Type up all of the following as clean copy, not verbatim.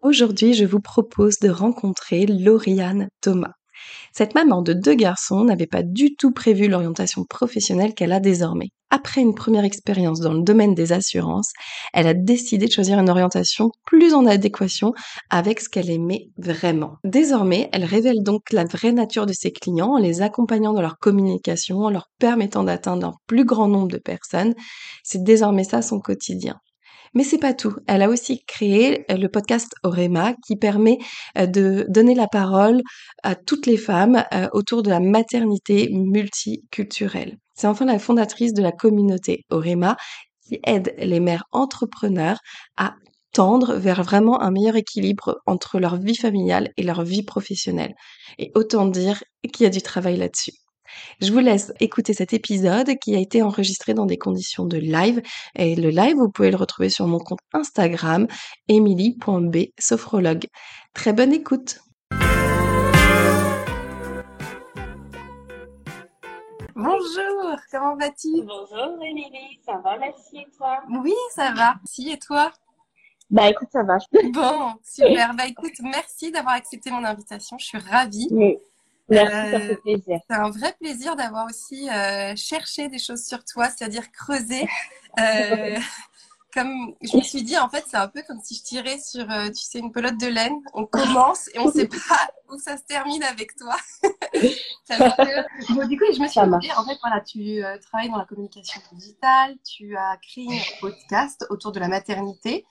Aujourd'hui, je vous propose de rencontrer Lauriane Thomas. Cette maman de 2 garçons n'avait pas du tout prévu l'orientation professionnelle qu'elle a désormais. Après une première expérience dans le domaine des assurances, elle a décidé de choisir une orientation plus en adéquation avec ce qu'elle aimait vraiment. Désormais, elle révèle donc la vraie nature de ses clients en les accompagnant dans leur communication, en leur permettant d'atteindre un plus grand nombre de personnes. C'est désormais ça son quotidien. Mais c'est pas tout. Elle a aussi créé le podcast Orèma qui permet de donner la parole à toutes les femmes autour de la maternité multiculturelle. C'est enfin la fondatrice de la communauté Orèma qui aide les mères entrepreneurs à tendre vers vraiment un meilleur équilibre entre leur vie familiale et leur vie professionnelle. Et autant dire qu'il y a du travail là-dessus. Je vous laisse écouter cet épisode qui a été enregistré dans des conditions de live. Et le live, vous pouvez le retrouver sur mon compte Instagram, emilie.b sophrologue. Très bonne écoute. Bonjour, comment vas-tu? Bonjour Émilie, ça va, merci et toi? Oui, ça va, merci et toi? Bah écoute, ça va. Bon, super, bah écoute, merci d'avoir accepté mon invitation, je suis ravie. Oui. Merci, ça fait plaisir. C'est un vrai plaisir d'avoir aussi cherché des choses sur toi, c'est-à-dire creuser. Comme je me suis dit, en fait, c'est un peu comme si je tirais sur, tu sais, une pelote de laine. On commence et on ne sait pas où ça se termine avec toi. Bon, du coup, je me suis dit, en fait, voilà, tu travailles dans la communication digitale, tu as créé un podcast autour de la maternité,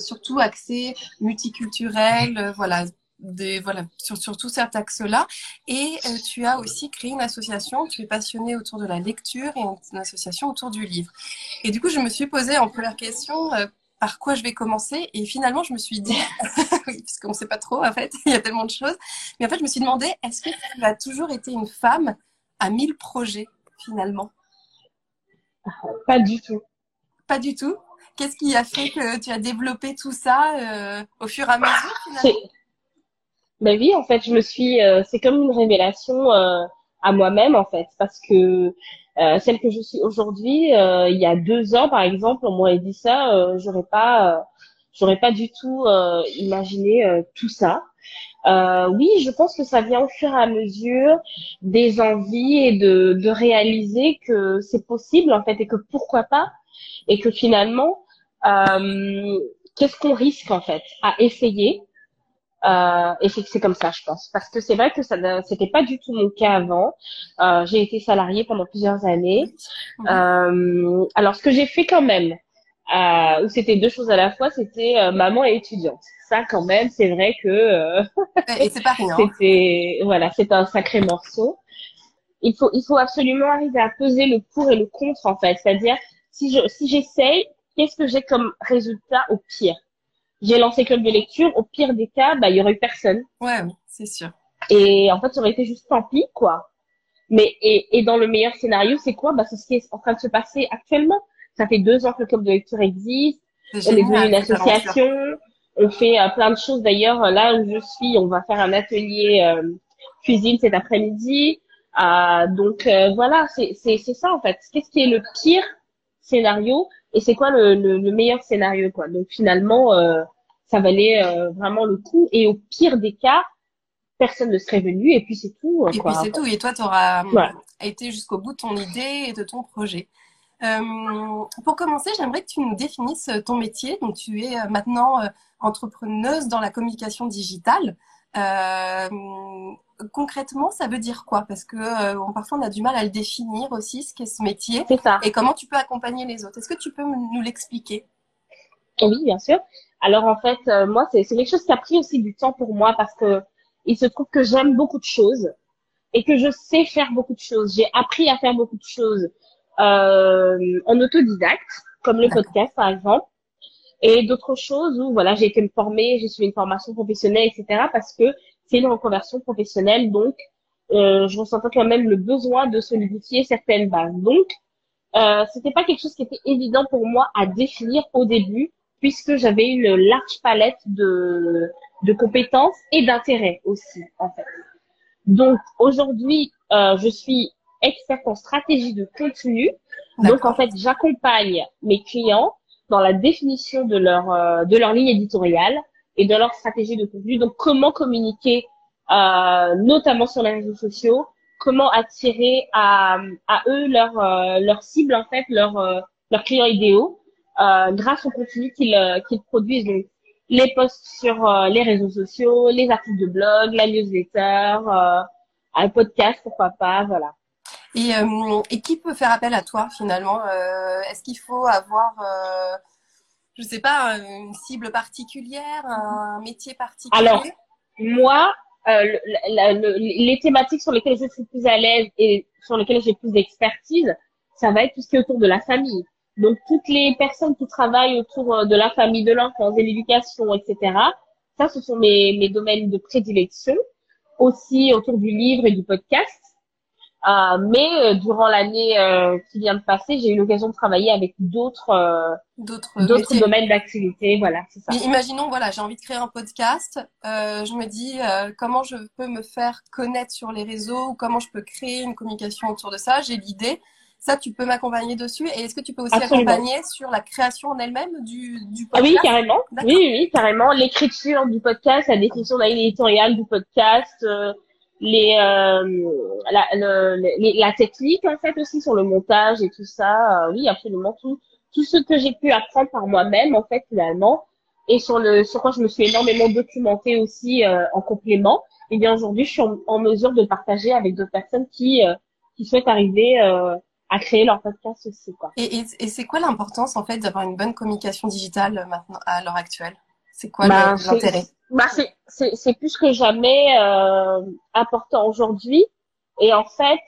surtout axé multiculturel, voilà. Surtout cet axe-là. Et tu as aussi créé une association, tu es passionnée autour de la lecture et une association autour du livre. Et du coup, je me suis posée en première question par quoi je vais commencer. Et finalement, je me suis dit, parce qu'on ne sait pas trop en fait, il y a tellement de choses. Mais en fait, je me suis demandé, est-ce que tu as toujours été une femme à 1000 projets finalement? Pas du tout. Pas du tout? Qu'est-ce qui a fait que tu as développé tout ça au fur et à mesure finalement? Ben oui, en fait, je me suis, c'est comme une révélation à moi-même, en fait, parce que celle que je suis aujourd'hui, il y a 2 ans, par exemple, on m'aurait dit ça, j'aurais pas du tout imaginé tout ça. Oui, je pense que ça vient au fur et à mesure des envies et de réaliser que c'est possible, en fait, et que pourquoi pas, et que finalement, qu'est-ce qu'on risque, en fait, à essayer. Et c'est comme ça, je pense, parce que c'est vrai que ça c'était pas du tout mon cas avant. J'ai été salariée pendant plusieurs années. Alors ce que j'ai fait quand même, où c'était 2 choses à la fois, c'était maman et étudiante. Ça quand même, c'est vrai que et c'est pas rien. C'était voilà, c'est un sacré morceau. Il faut absolument arriver à peser le pour et le contre en fait, c'est-à-dire si j'essaye, qu'est-ce que j'ai comme résultat au pire? J'ai lancé club de lecture, au pire des cas, bah, il y aurait eu personne. Ouais, c'est sûr. Et en fait, ça aurait été juste tant pis, quoi. Mais, et dans le meilleur scénario, c'est quoi? Bah, c'est ce qui est en train de se passer actuellement. Ça fait 2 ans que le club de lecture existe. On est devenu une association. On fait plein de choses. D'ailleurs, là où je suis, on va faire un atelier, cuisine cet après-midi. Donc, voilà, c'est ça, en fait. Qu'est-ce qui est le pire scénario? Et c'est quoi le meilleur scénario, quoi. Donc finalement, ça valait vraiment le coup. Et au pire des cas, personne ne serait venu. Et puis c'est tout. Et quoi, puis c'est tout. Et toi, tu auras été jusqu'au bout de ton idée et de ton projet. Pour commencer, j'aimerais que tu nous définisses ton métier. Donc tu es maintenant entrepreneuse dans la communication digitale. Concrètement, ça veut dire quoi? Parce que parfois, on a du mal à le définir aussi, ce qu'est ce métier. C'est ça. Et comment tu peux accompagner les autres. Est-ce que tu peux nous l'expliquer? Oui, bien sûr. Alors, en fait, moi, c'est quelque chose qui a pris aussi du temps pour moi parce que il se trouve que j'aime beaucoup de choses et que je sais faire beaucoup de choses. J'ai appris à faire beaucoup de choses en autodidacte, comme le podcast, par exemple. et d'autres choses où voilà, j'ai été me former, j'ai suivi une formation professionnelle, etc. parce que c'est une reconversion professionnelle, donc je ressentais quand même le besoin de solidifier certaines bases. Donc, c'était pas quelque chose qui était évident pour moi à définir au début, puisque j'avais une large palette de compétences et d'intérêts aussi, en fait. Donc, aujourd'hui, je suis experte en stratégie de contenu. Donc, en fait, j'accompagne mes clients dans la définition de leur ligne éditoriale et de leur stratégie de contenu. Donc, comment communiquer, notamment sur les réseaux sociaux, comment attirer à eux leur cible, en fait, leurs clients idéaux, grâce au contenu qu'ils produisent. Donc, les posts sur les réseaux sociaux, les articles de blog, la newsletter, un podcast, pourquoi pas, voilà. Et qui peut faire appel à toi finalement? Est-ce qu'il faut avoir, je sais pas, une cible particulière, un métier particulier? Alors, moi, les thématiques sur lesquelles je suis plus à l'aise et sur lesquelles j'ai plus d'expertise, ça va être tout ce qui est autour de la famille. Donc, toutes les personnes qui travaillent autour de la famille, de l'enfance, de l'éducation, etc. Ça, ce sont mes domaines de prédilection. Aussi autour du livre et du podcast. Mais durant l'année qui vient de passer, j'ai eu l'occasion de travailler avec d'autres domaines d'activité, voilà, c'est ça. Mais imaginons, voilà, j'ai envie de créer un podcast, je me dis comment je peux me faire connaître sur les réseaux ou comment je peux créer une communication autour de ça, j'ai l'idée. Ça, tu peux m'accompagner dessus. Et est-ce que tu peux aussi accompagner sur la création en elle-même du podcast? Ah oui, carrément. Oui, carrément. L'écriture du podcast, la définition de la ligne éditoriale du podcast, la technique, en fait, aussi sur le montage et tout ça. Oui, absolument. Tout ce que j'ai pu apprendre par moi-même, en fait, finalement. Et sur quoi je me suis énormément documentée aussi en complément. Et bien, aujourd'hui, je suis en mesure de partager avec d'autres personnes qui souhaitent arriver à créer leur podcast aussi, quoi. Et c'est quoi l'importance, en fait, d'avoir une bonne communication digitale maintenant, à l'heure actuelle? C'est quoi l'intérêt? C'est plus que jamais important aujourd'hui. Et en fait,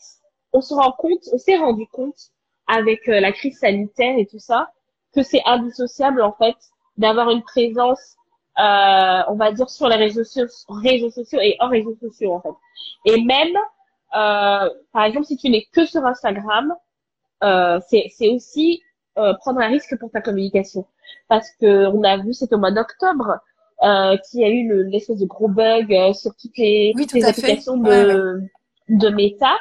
on s'est rendu compte avec la crise sanitaire et tout ça, que c'est indissociable, en fait, d'avoir une présence, on va dire, sur les réseaux sociaux et hors réseaux sociaux, en fait. Et même, par exemple, si tu n'es que sur Instagram, c'est aussi prendre un risque pour ta communication, parce que on a vu, c'était au mois d'octobre, qu'il y a eu l'espèce de gros bug sur toutes les applications de Meta.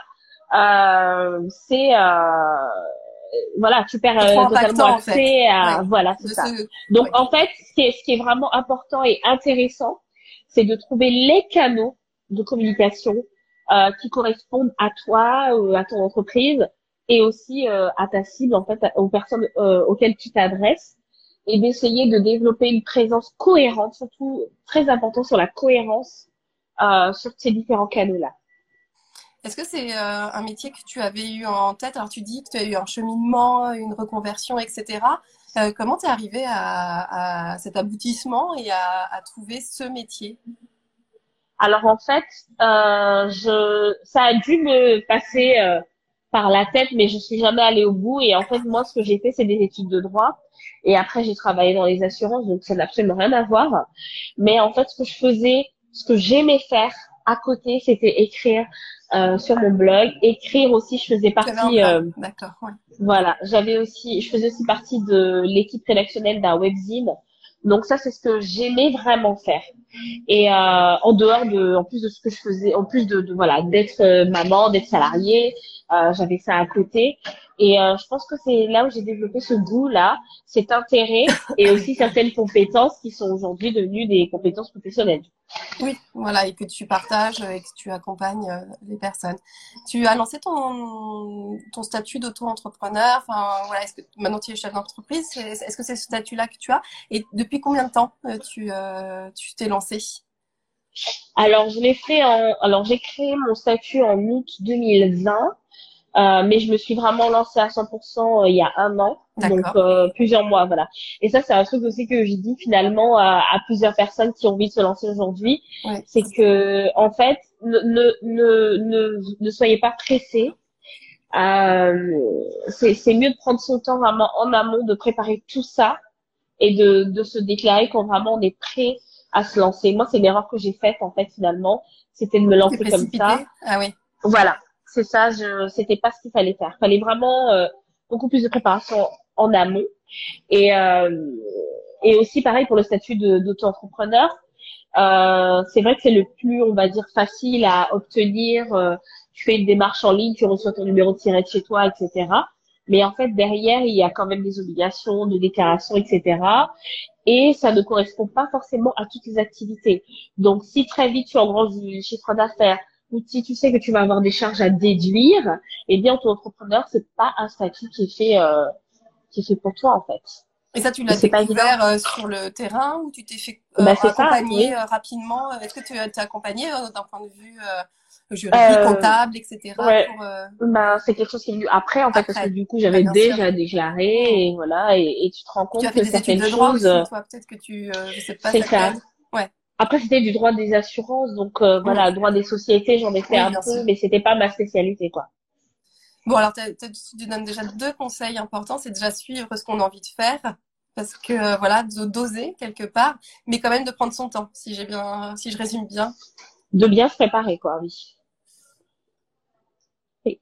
Voilà, tu perds totalement accès, en fait, à voilà, c'est ça. Donc, en fait, ce qui est vraiment important et intéressant, c'est de trouver les canaux de communication qui correspondent à toi, à ton entreprise, et aussi à ta cible, en fait, aux personnes auxquelles tu t'adresses, et d'essayer de développer une présence cohérente, surtout très important sur la cohérence sur ces différents canaux-là. Est-ce que c'est un métier que tu avais eu en tête? Alors, tu dis que tu as eu un cheminement, une reconversion, etc. Comment tu es arrivée à cet aboutissement et à trouver ce métier? Alors, en fait, ça a dû me passer par la tête, mais je suis jamais allée au bout. Et en fait, moi, ce que j'ai fait, c'est des études de droit. Et après, j'ai travaillé dans les assurances, donc ça n'a absolument rien à voir. Mais en fait, ce que je faisais, ce que j'aimais faire à côté, c'était écrire sur mon blog, écrire aussi. Je faisais partie, d'accord, ouais. Voilà, je faisais aussi partie de l'équipe rédactionnelle d'un webzine. Donc ça, c'est ce que j'aimais vraiment faire. Et en plus de ce que je faisais, en plus de voilà, d'être maman, d'être salariée, j'avais ça à côté. Et je pense que c'est là où j'ai développé ce goût-là, cet intérêt et aussi certaines compétences qui sont aujourd'hui devenues des compétences professionnelles. Oui, voilà, et que tu partages et que tu accompagnes les personnes. Tu as lancé ton statut d'auto-entrepreneur. Enfin, voilà, est-ce que maintenant tu es chef d'entreprise? Est-ce que c'est ce statut-là que tu as? Et depuis combien de temps tu t'es lancée? Alors, j'ai créé mon statut en août 2020. Mais je me suis vraiment lancée à 100% il y a un an, donc plusieurs mois, voilà. Et ça, c'est un truc aussi que je dis finalement à plusieurs personnes qui ont envie de se lancer aujourd'hui, ouais. C'est que en fait, ne soyez pas pressés. C'est mieux de prendre son temps vraiment en amont, de préparer tout ça et de se déclarer quand vraiment on est prêt à se lancer. Moi, c'est l'erreur que j'ai faite en fait finalement, c'était de me lancer comme ça. Ah oui. Voilà, c'est ça. C'était pas ce qu'il fallait faire. Il fallait vraiment beaucoup plus de préparation en amont et aussi pareil pour le statut d'auto-entrepreneur. C'est vrai que c'est le plus, on va dire, facile à obtenir. Tu fais une démarche en ligne, tu reçois ton numéro tiré de chez toi, etc. Mais en fait, derrière, il y a quand même des obligations, de déclarations, etc. Et ça ne correspond pas forcément à toutes les activités. Donc, si très vite, tu engranges du chiffre d'affaires ou si tu sais que tu vas avoir des charges à déduire, eh bien, ton entrepreneur, c'est pas un statut qui est fait pour toi, en fait. Et ça, tu l'as découvert sur le terrain ou tu t'es fait accompagner ça, oui. Rapidement? Est-ce que tu t'es accompagné d'un point de vue juridique, comptable, etc. Ouais. Ben, c'est quelque chose qui est venu après, en fait, parce que du coup, j'avais déjà déclaré et voilà, et tu te rends compte que certaines choses… Peut-être que tu… je sais pas. C'est clair. Ouais. Après, c'était du droit des assurances, donc voilà, droit des sociétés, j'en ai fait un peu, mais c'était pas ma spécialité, quoi. Bon, alors, tu donnes déjà deux conseils importants, c'est déjà suivre ce qu'on a envie de faire, parce que, voilà, d'oser quelque part, mais quand même de prendre son temps, si je résume bien. De bien se préparer, quoi, oui. Oui,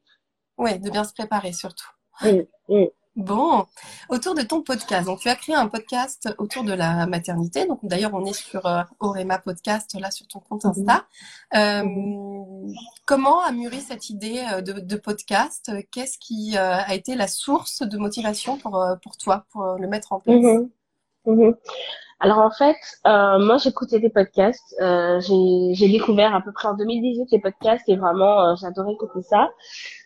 ouais, de bien se préparer, surtout. Oui, oui. Bon, autour de ton podcast, donc tu as créé un podcast autour de la maternité, donc d'ailleurs on est sur Orèma Podcast, là sur ton compte Insta. Comment a mûri cette idée de podcast? Qu'est-ce qui a été la source de motivation pour toi, pour le mettre en place? Alors en fait, moi j'écoutais des podcasts, j'ai découvert à peu près en 2018 les podcasts et vraiment j'adorais écouter ça,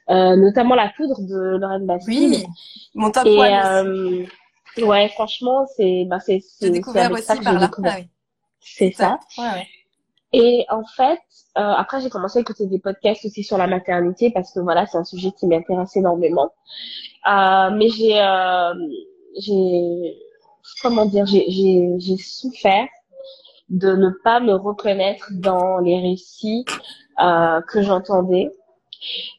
notamment La Foudre de Lauren Bastide. Oui, mon top one. Ouais, franchement, c'est découvert aussi ça que par là. Ah, oui. C'est ça. Ouais. Et en fait, après j'ai commencé à écouter des podcasts aussi sur la maternité parce que voilà, c'est un sujet qui m'intéresse énormément. Mais j'ai souffert de ne pas me reconnaître dans les récits que j'entendais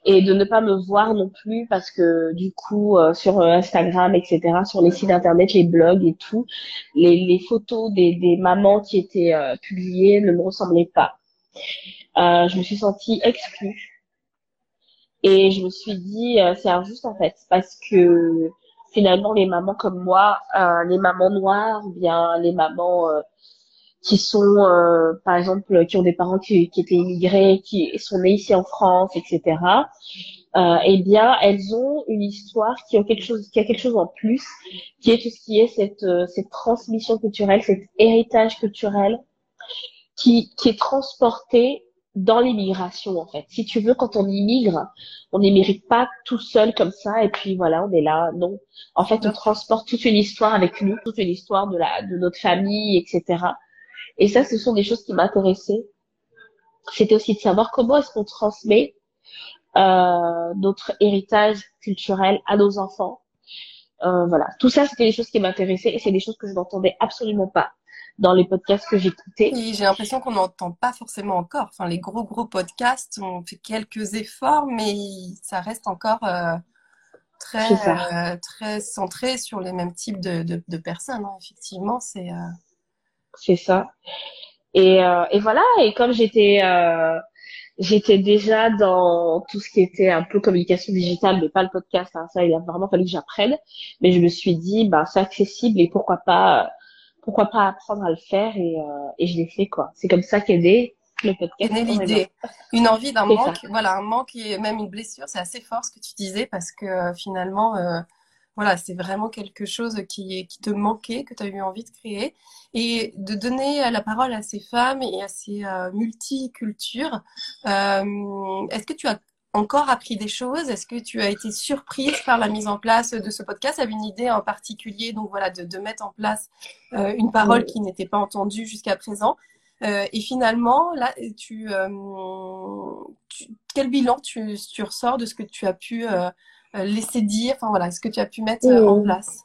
et de ne pas me voir non plus parce que du coup sur Instagram, etc., sur les sites internet, les blogs et tout, les photos des mamans qui étaient publiées ne me ressemblaient pas. Je me suis sentie exclue et je me suis dit c'est injuste en fait parce que finalement, les mamans comme moi, les mamans noires, ou bien les mamans qui sont, par exemple, qui ont des parents qui étaient immigrés, qui sont nés ici en France, etc. Eh bien, elles ont une histoire qui a quelque chose en plus, qui est tout ce qui est cette transmission culturelle, cet héritage culturel, qui est transporté dans l'immigration, en fait. Si tu veux, quand on n'immigre pas tout seul comme ça, et puis voilà, on est là. Non. En fait, on transporte toute une histoire avec nous, toute une histoire de notre famille, etc. Et ça, ce sont des choses qui m'intéressaient. C'était aussi de savoir comment est-ce qu'on transmet, notre héritage culturel à nos enfants. Voilà. Tout ça, c'était des choses qui m'intéressaient et c'est des choses que je n'entendais absolument pas dans les podcasts que j'écoutais. Oui, j'ai l'impression qu'on n'entend pas forcément encore. Enfin, les gros podcasts ont fait quelques efforts, mais ça reste encore très centré sur les mêmes types de personnes. Hein. Effectivement, c'est… C'est ça. Et voilà. Et comme j'étais déjà dans tout ce qui était un peu communication digitale, mais pas le podcast. Hein. Ça, il a vraiment fallu que j'apprenne. Mais je me suis dit, bah, c'est accessible et pourquoi pas apprendre à le faire et je l'ai fait, quoi. C'est comme ça qu'est né le podcast. C'est l'idée. Une envie d'un manque, ça. Voilà, un manque et même une blessure, c'est assez fort ce que tu disais parce que finalement, voilà, c'est vraiment quelque chose qui te manquait, que tu as eu envie de créer et de donner la parole à ces femmes et à ces multicultures. Est-ce que tu as encore appris des choses? Est-ce que tu as été surprise par la mise en place de ce podcast? Avec une idée en particulier, donc voilà, de mettre en place une parole qui n'était pas entendue jusqu'à présent. Et finalement, là, quel bilan tu ressors de ce que tu as pu laisser dire? Enfin voilà, ce que tu as pu mettre en place.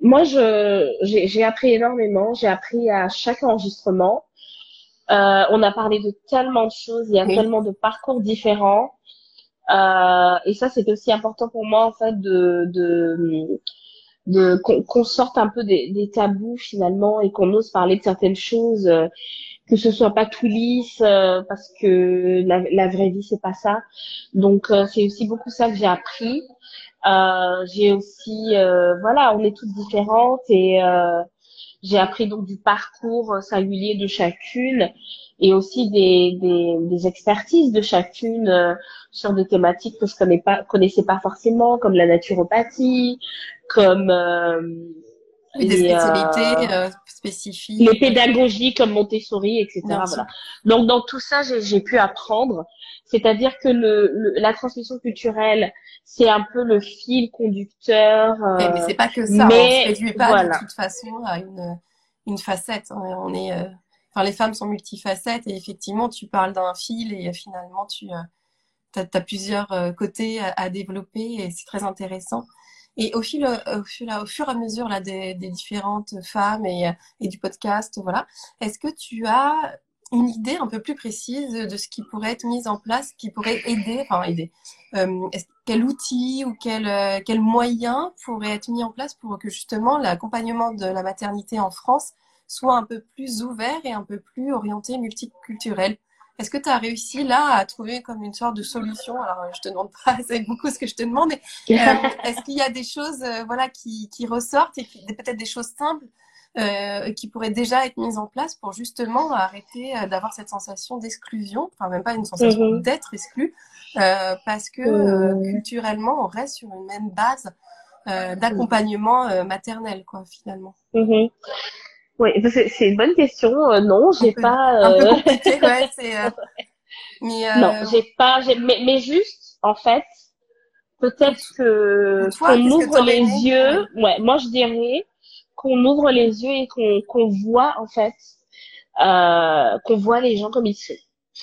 Moi, j'ai appris énormément. J'ai appris à chaque enregistrement. On a parlé de tellement de choses, il y a tellement de parcours différents. Et ça, c'était aussi important pour moi en fait qu'on sorte un peu des tabous finalement et qu'on ose parler de certaines choses, que ce soit pas tout lisse, parce que la vraie vie c'est pas ça. Donc c'est aussi beaucoup ça que j'ai appris. J'ai aussi voilà, on est toutes différentes et j'ai appris donc du parcours singulier de chacune et aussi des expertises de chacune sur des thématiques que je connaissais pas forcément, comme la naturopathie, comme des spécialités spécifiques, les pédagogies comme Montessori, etc. Voilà. Donc dans tout ça, j'ai pu apprendre. C'est-à-dire que la transmission culturelle, c'est un peu le fil conducteur. Mais c'est pas que ça. Mais on ne se réduit pas de toute façon à une facette. On est, les femmes sont multifacettes et effectivement, tu parles d'un fil et finalement, tu as plusieurs côtés à développer et c'est très intéressant. Et au fur et à mesure là, des différentes femmes et du podcast, voilà, est-ce que tu as une idée un peu plus précise de ce qui pourrait être mis en place, qui pourrait aider. Quel outil ou quel moyen pourrait être mis en place pour que justement l'accompagnement de la maternité en France soit un peu plus ouvert et un peu plus orienté multiculturel? Est-ce que tu as réussi là à trouver comme une sorte de solution? Alors je te demande pas, c'est beaucoup ce que je te demande, mais est-ce qu'il y a des choses qui ressortent et peut-être des choses simples qui pourrait déjà être mise en place pour justement arrêter d'avoir cette sensation d'exclusion, enfin même pas une sensation d'être exclu, parce que culturellement on reste sur une même base d'accompagnement maternel, quoi, finalement. Oui, c'est une bonne question. Non, j'ai pas. Un peu compliqué, ouais. Non, j'ai pas. Mais juste, en fait, peut-être que qu'on ouvre les yeux. Ouais, moi je dirais qu'on ouvre les yeux et qu'on voit en fait, qu'on voit les gens comme ils sont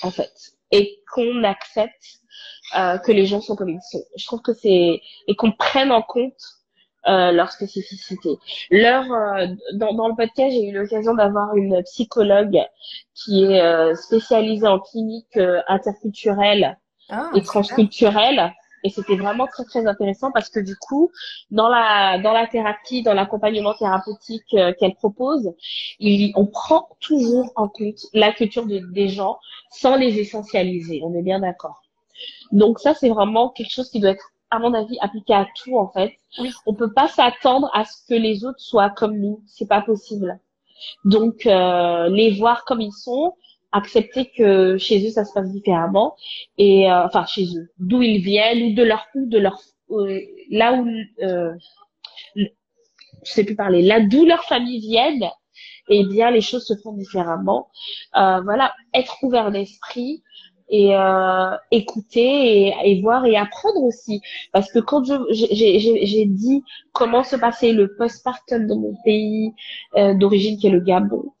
en fait, et qu'on accepte que les gens sont comme ils sont. Je trouve que et qu'on prenne en compte leur spécificité. Dans le podcast, j'ai eu l'occasion d'avoir une psychologue qui est spécialisée en clinique interculturelle et transculturelle. Et c'était vraiment très, très intéressant parce que du coup, dans la thérapie, dans l'accompagnement thérapeutique qu'elle propose, on prend toujours en compte la culture des gens sans les essentialiser. On est bien d'accord. Donc ça, c'est vraiment quelque chose qui doit être, à mon avis, appliqué à tout, en fait. Oui. On peut pas s'attendre à ce que les autres soient comme nous. C'est pas possible. Donc, les voir comme ils sont, accepter que chez eux ça se passe différemment et chez eux, d'où ils viennent ou d'où leur famille viennent, et bien les choses se font différemment. Être ouvert d'esprit et écouter et voir et apprendre aussi, parce que quand j'ai dit comment se passait le postpartum de mon pays d'origine qui est le Gabon,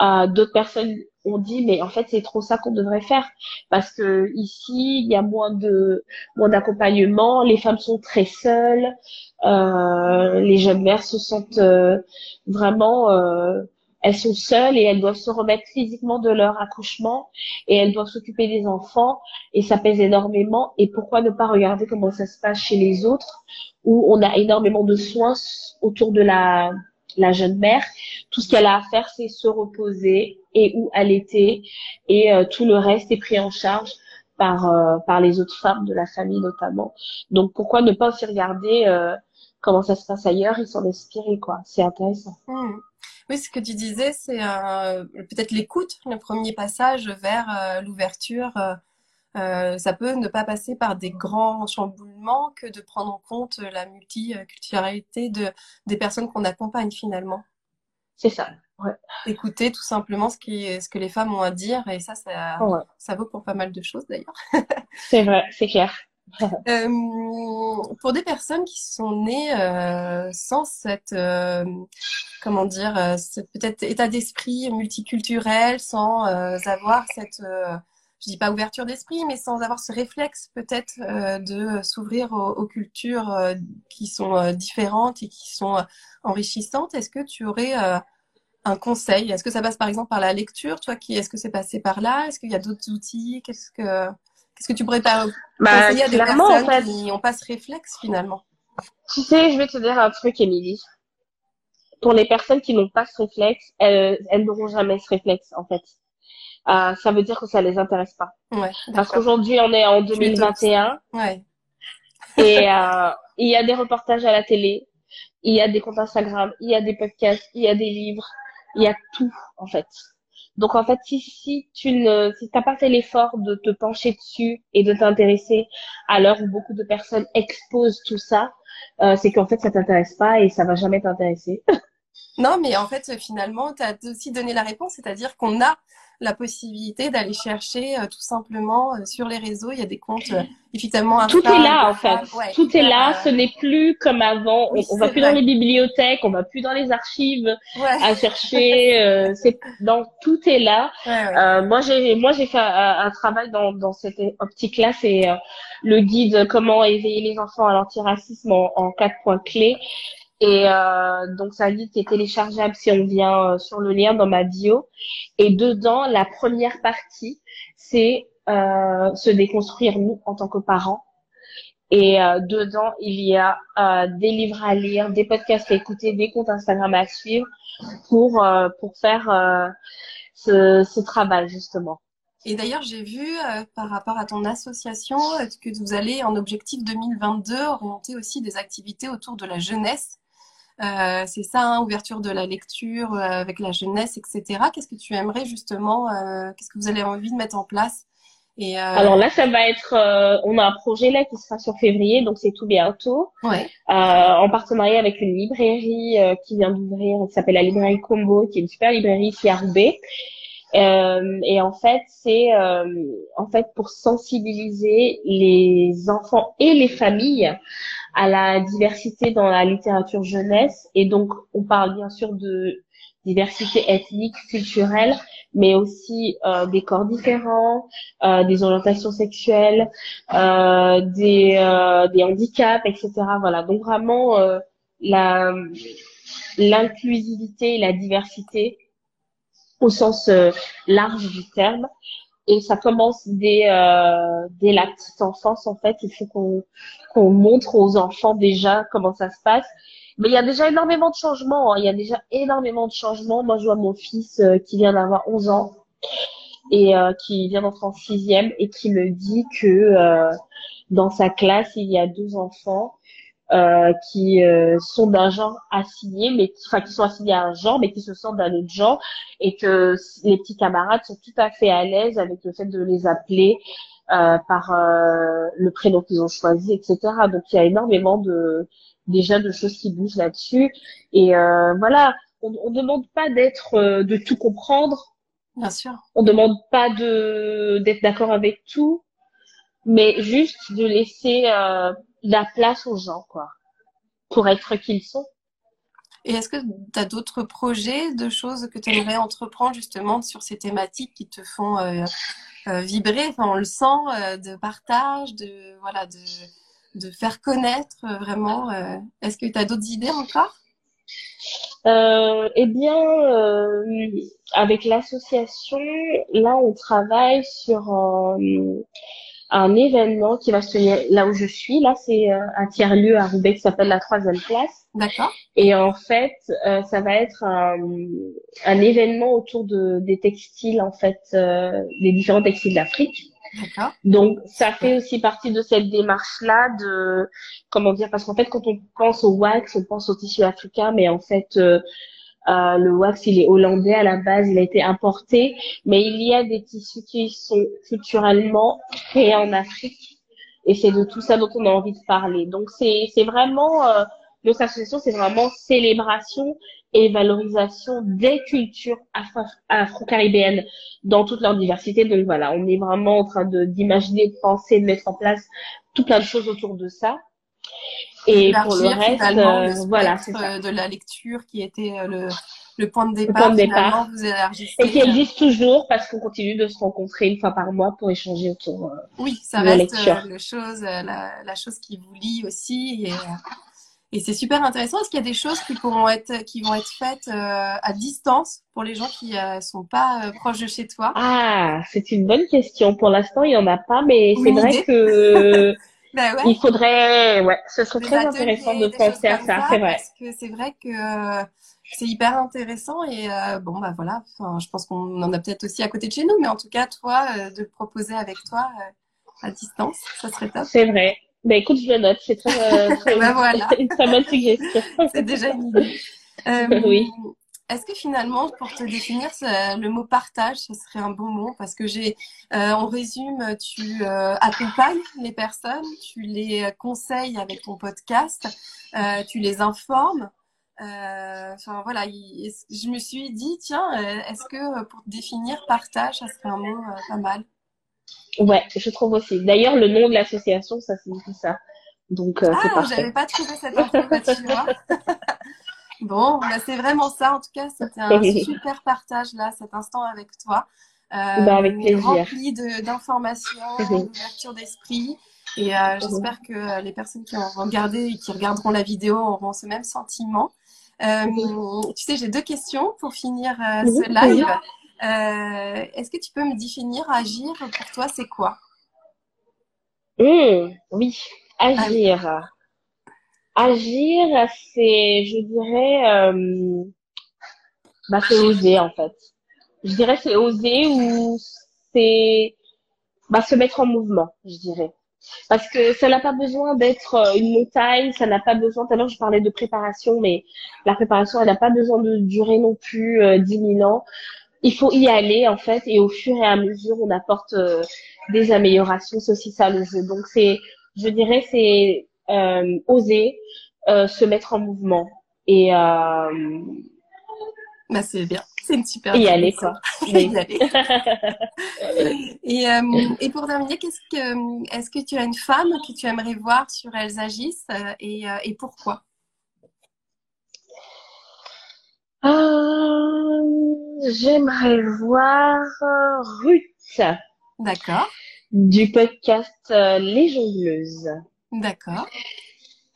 d'autres personnes on dit mais en fait c'est trop ça qu'on devrait faire, parce que ici il y a moins d'accompagnement, les femmes sont très seules, les jeunes mères se sentent vraiment elles sont seules et elles doivent se remettre physiquement de leur accouchement et elles doivent s'occuper des enfants et ça pèse énormément. Et pourquoi ne pas regarder comment ça se passe chez les autres où on a énormément de soins autour de la jeune mère, tout ce qu'elle a à faire c'est se reposer et ou allaiter, et tout le reste est pris en charge par les autres femmes de la famille notamment. Donc pourquoi ne pas aussi regarder comment ça se passe ailleurs et s'en inspirer, quoi. C'est intéressant. Oui, ce que tu disais, c'est peut-être l'écoute, le premier passage vers l'ouverture. Ça peut ne pas passer par des grands chamboulements que de prendre en compte la multiculturalité des personnes qu'on accompagne finalement. C'est ça, ouais. Écouter tout simplement ce que les femmes ont à dire, et ça vaut pour pas mal de choses d'ailleurs. C'est vrai, c'est clair. Pour des personnes qui sont nées sans cette peut-être état d'esprit multiculturel, sans avoir cette je dis pas ouverture d'esprit, mais sans avoir ce réflexe peut-être de s'ouvrir aux cultures qui sont différentes et qui sont enrichissantes. Est-ce que tu aurais un conseil? Est-ce que ça passe par exemple par la lecture? Toi, est-ce que c'est passé par là? Est-ce qu'il y a d'autres outils? Qu'est-ce que tu pourrais conseiller à des personnes qui n'ont pas ce réflexe finalement? Tu sais, je vais te dire un truc, Emilie. Pour les personnes qui n'ont pas ce réflexe, elles n'auront jamais ce réflexe, en fait. Ça veut dire que ça les intéresse pas. Ouais, parce qu'aujourd'hui, on est en 2021. Ouais. Et il y a des reportages à la télé, il y a des comptes Instagram, il y a des podcasts, il y a des livres, il y a tout, en fait. Donc, en fait, si t'as pas fait l'effort de te pencher dessus et de t'intéresser à l'heure où beaucoup de personnes exposent tout ça, c'est qu'en fait, ça t'intéresse pas et ça va jamais t'intéresser. Non, mais en fait, finalement, t'as aussi donné la réponse, c'est-à-dire qu'on a la possibilité d'aller chercher tout simplement sur les réseaux. Il y a des comptes évidemment à tout est là en fait. Ouais, tout est là. Ce n'est plus comme avant. Oui, on va plus dans les bibliothèques, on va plus dans les archives à chercher. Tout est là. Ouais, ouais. Moi j'ai fait un travail dans cette optique-là. C'est le guide comment éveiller les enfants à l'antiracisme en 4 points clés. Et donc, c'est un livre qui est téléchargeable si on vient sur le lien dans ma bio. Et dedans, la première partie, c'est se déconstruire, nous, en tant que parents. Et dedans, il y a des livres à lire, des podcasts à écouter, des comptes Instagram à suivre pour faire ce travail, justement. Et d'ailleurs, j'ai vu par rapport à ton association que vous allez, en objectif 2022, orienter aussi des activités autour de la jeunesse. C'est ça, hein, ouverture de la lecture avec la jeunesse, etc. Qu'est-ce que tu aimerais justement, qu'est-ce que vous avez envie de mettre en place? Et alors là, ça va être, on a un projet là qui sera sur février, donc c'est tout bientôt, en partenariat avec une librairie qui vient d'ouvrir, qui s'appelle la librairie Combo, qui est une super librairie ici à Roubaix. Et en fait, c'est pour sensibiliser les enfants et les familles à la diversité dans la littérature jeunesse. Et donc, on parle bien sûr de diversité ethnique, culturelle, mais aussi des corps différents, des orientations sexuelles, des handicaps, etc. Voilà. Donc vraiment l'inclusivité et la diversité au sens large du terme. Et ça commence dès la petite enfance, en fait. Il faut qu'on montre aux enfants déjà comment ça se passe. Mais il y a déjà énormément de changements, hein. Il y a déjà énormément de changements. Moi, je vois mon fils qui vient d'avoir 11 ans et qui vient d'entrer en 6e et qui me dit que dans sa classe, il y a 2 enfants qui sont d'un genre assigné, qui sont assignés à un genre, mais qui se sentent d'un autre genre, et que les petits camarades sont tout à fait à l'aise avec le fait de les appeler par le prénom qu'ils ont choisi, etc. Donc il y a énormément de choses qui bougent là-dessus. Et voilà, on demande pas d'être de tout comprendre. Bien sûr. On demande pas d'être d'accord avec tout, mais juste de laisser la place aux gens, quoi, pour être qui ils sont. Et est-ce que tu as d'autres projets, de choses que tu aimerais entreprendre justement sur ces thématiques qui te font vibrer, enfin, on le sent, de partage, de faire connaître vraiment. Est-ce que tu as d'autres idées encore? Eh bien, avec l'association, là, on travaille sur un événement qui va se tenir là où je suis. Là, c'est un tiers-lieu à Roubaix qui s'appelle La Troisième Place. D'accord. Et en fait, ça va être un événement autour des textiles, en fait, des différents textiles d'Afrique. D'accord. Donc, ça fait aussi partie de cette démarche-là de, comment dire, parce qu'en fait, quand on pense au wax, on pense au tissu africain, mais en fait, le wax, il est hollandais à la base, il a été importé, mais il y a des tissus qui sont culturellement créés en Afrique, et c'est de tout ça dont on a envie de parler. Donc c'est vraiment notre association, c'est vraiment célébration et valorisation des cultures afro-caribéennes dans toute leur diversité. Donc voilà, on est vraiment en train d'imaginer, de penser, de mettre en place tout plein de choses autour de ça. Et pour le reste, voilà, c'est ça. De la lecture qui était le point de départ. Le point de départ. Vous élargissez. Et qui existe toujours parce qu'on continue de se rencontrer une fois par mois pour échanger autour de la lecture. Oui, ça reste la chose qui vous lie aussi. Et c'est super intéressant. Est-ce qu'il y a des choses qui vont être faites à distance pour les gens qui sont pas proches de chez toi? Ah, c'est une bonne question. Pour l'instant, il y en a pas, mais c'est vrai que Ben ouais. Il faudrait, ouais, ce serait très intéressant de penser à ça, c'est vrai. Parce que c'est vrai que c'est hyper intéressant et bon, bah voilà, je pense qu'on en a peut-être aussi à côté de chez nous, mais en tout cas, toi, de le proposer avec toi à distance, ça serait top. C'est vrai. Ben écoute, je le note, c'est très, ben voilà. Une très bonne suggestion. C'est déjà une idée. Oui. Est-ce que finalement, pour te définir, le mot partage, ce serait un bon mot parce que on résume, tu accompagnes les personnes, tu les conseilles avec ton podcast, tu les informes. Enfin voilà, je me suis dit, tiens, est-ce que pour te définir, partage, ça serait un mot pas mal. Ouais, je trouve aussi. D'ailleurs, le nom de l'association, ça signifie ça. Donc, c'est parfait. Ah, j'avais pas trouvé cette information, tu vois. Bon, bah c'est vraiment ça. En tout cas, c'était un super partage là, cet instant avec toi. Avec plaisir. Rempli d'informations, d'ouverture d'esprit. Et j'espère que les personnes qui ont regardé et qui regarderont la vidéo auront ce même sentiment. Tu sais, j'ai deux questions pour finir ce live. Est-ce que tu peux me définir agir pour toi, c'est quoi? Oui, agir. Ah, oui. Agir, c'est, je dirais, c'est oser en fait. Je dirais c'est oser ou c'est se mettre en mouvement, je dirais. Parce que ça n'a pas besoin d'être une montagne, ça n'a pas besoin. Tout à l'heure je parlais de préparation, mais la préparation elle n'a pas besoin de durer non plus 10 000 ans. Il faut y aller en fait, et au fur et à mesure on apporte des améliorations. C'est aussi ça le jeu. Donc c'est, je dirais c'est oser, se mettre en mouvement et c'est bien, c'est une super idée. Y aller. Et pour terminer, est-ce que tu as une femme que tu aimerais voir sur Elles Agissent et pourquoi? J'aimerais voir Ruth. D'accord. Du podcast Les Joyeuses. D'accord.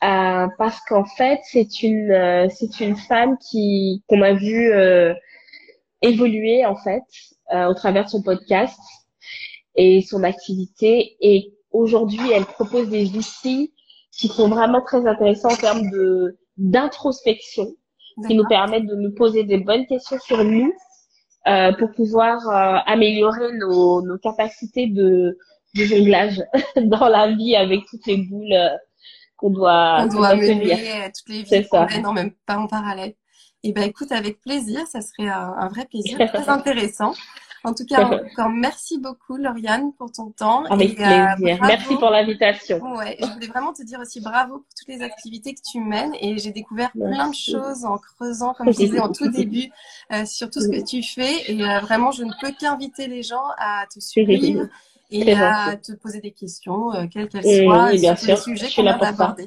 Parce qu'en fait, c'est une femme qu'on a vue évoluer en fait au travers de son podcast et son activité. Et aujourd'hui, elle propose des outils qui sont vraiment très intéressants en termes d'introspection, qui nous permettent de nous poser des bonnes questions sur nous pour pouvoir améliorer nos capacités de jonglage dans la vie avec toutes les boules qu'on doit mener, toutes les vies qu'on mène, même pas en parallèle. Et ben écoute, avec plaisir, ça serait un vrai plaisir, très intéressant. En tout cas, encore merci beaucoup Lauriane pour ton temps. Avec plaisir. Merci pour l'invitation. Ouais, je voulais vraiment te dire aussi bravo pour toutes les activités que tu mènes et j'ai découvert plein de choses en creusant, comme je disais en tout début, sur tout ce que tu fais et vraiment je ne peux qu'inviter les gens à te suivre. Et à te poser des questions, quelles qu'elles soient, sur le sujet qu'on a abordé.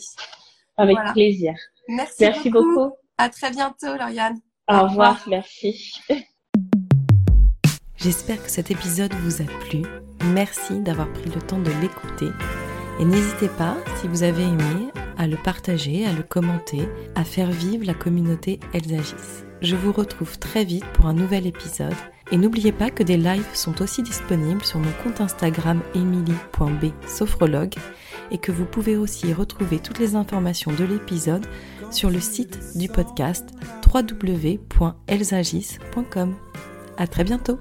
Avec plaisir. Merci beaucoup. À très bientôt, Lauriane. Au revoir. Merci. J'espère que cet épisode vous a plu. Merci d'avoir pris le temps de l'écouter. Et n'hésitez pas, si vous avez aimé, à le partager, à le commenter, à faire vivre la communauté Elles Agissent. Je vous retrouve très vite pour un nouvel épisode. Et n'oubliez pas que des lives sont aussi disponibles sur mon compte Instagram emilie.b sophrologue et que vous pouvez aussi retrouver toutes les informations de l'épisode sur le site du podcast www.elsagis.com. À très bientôt.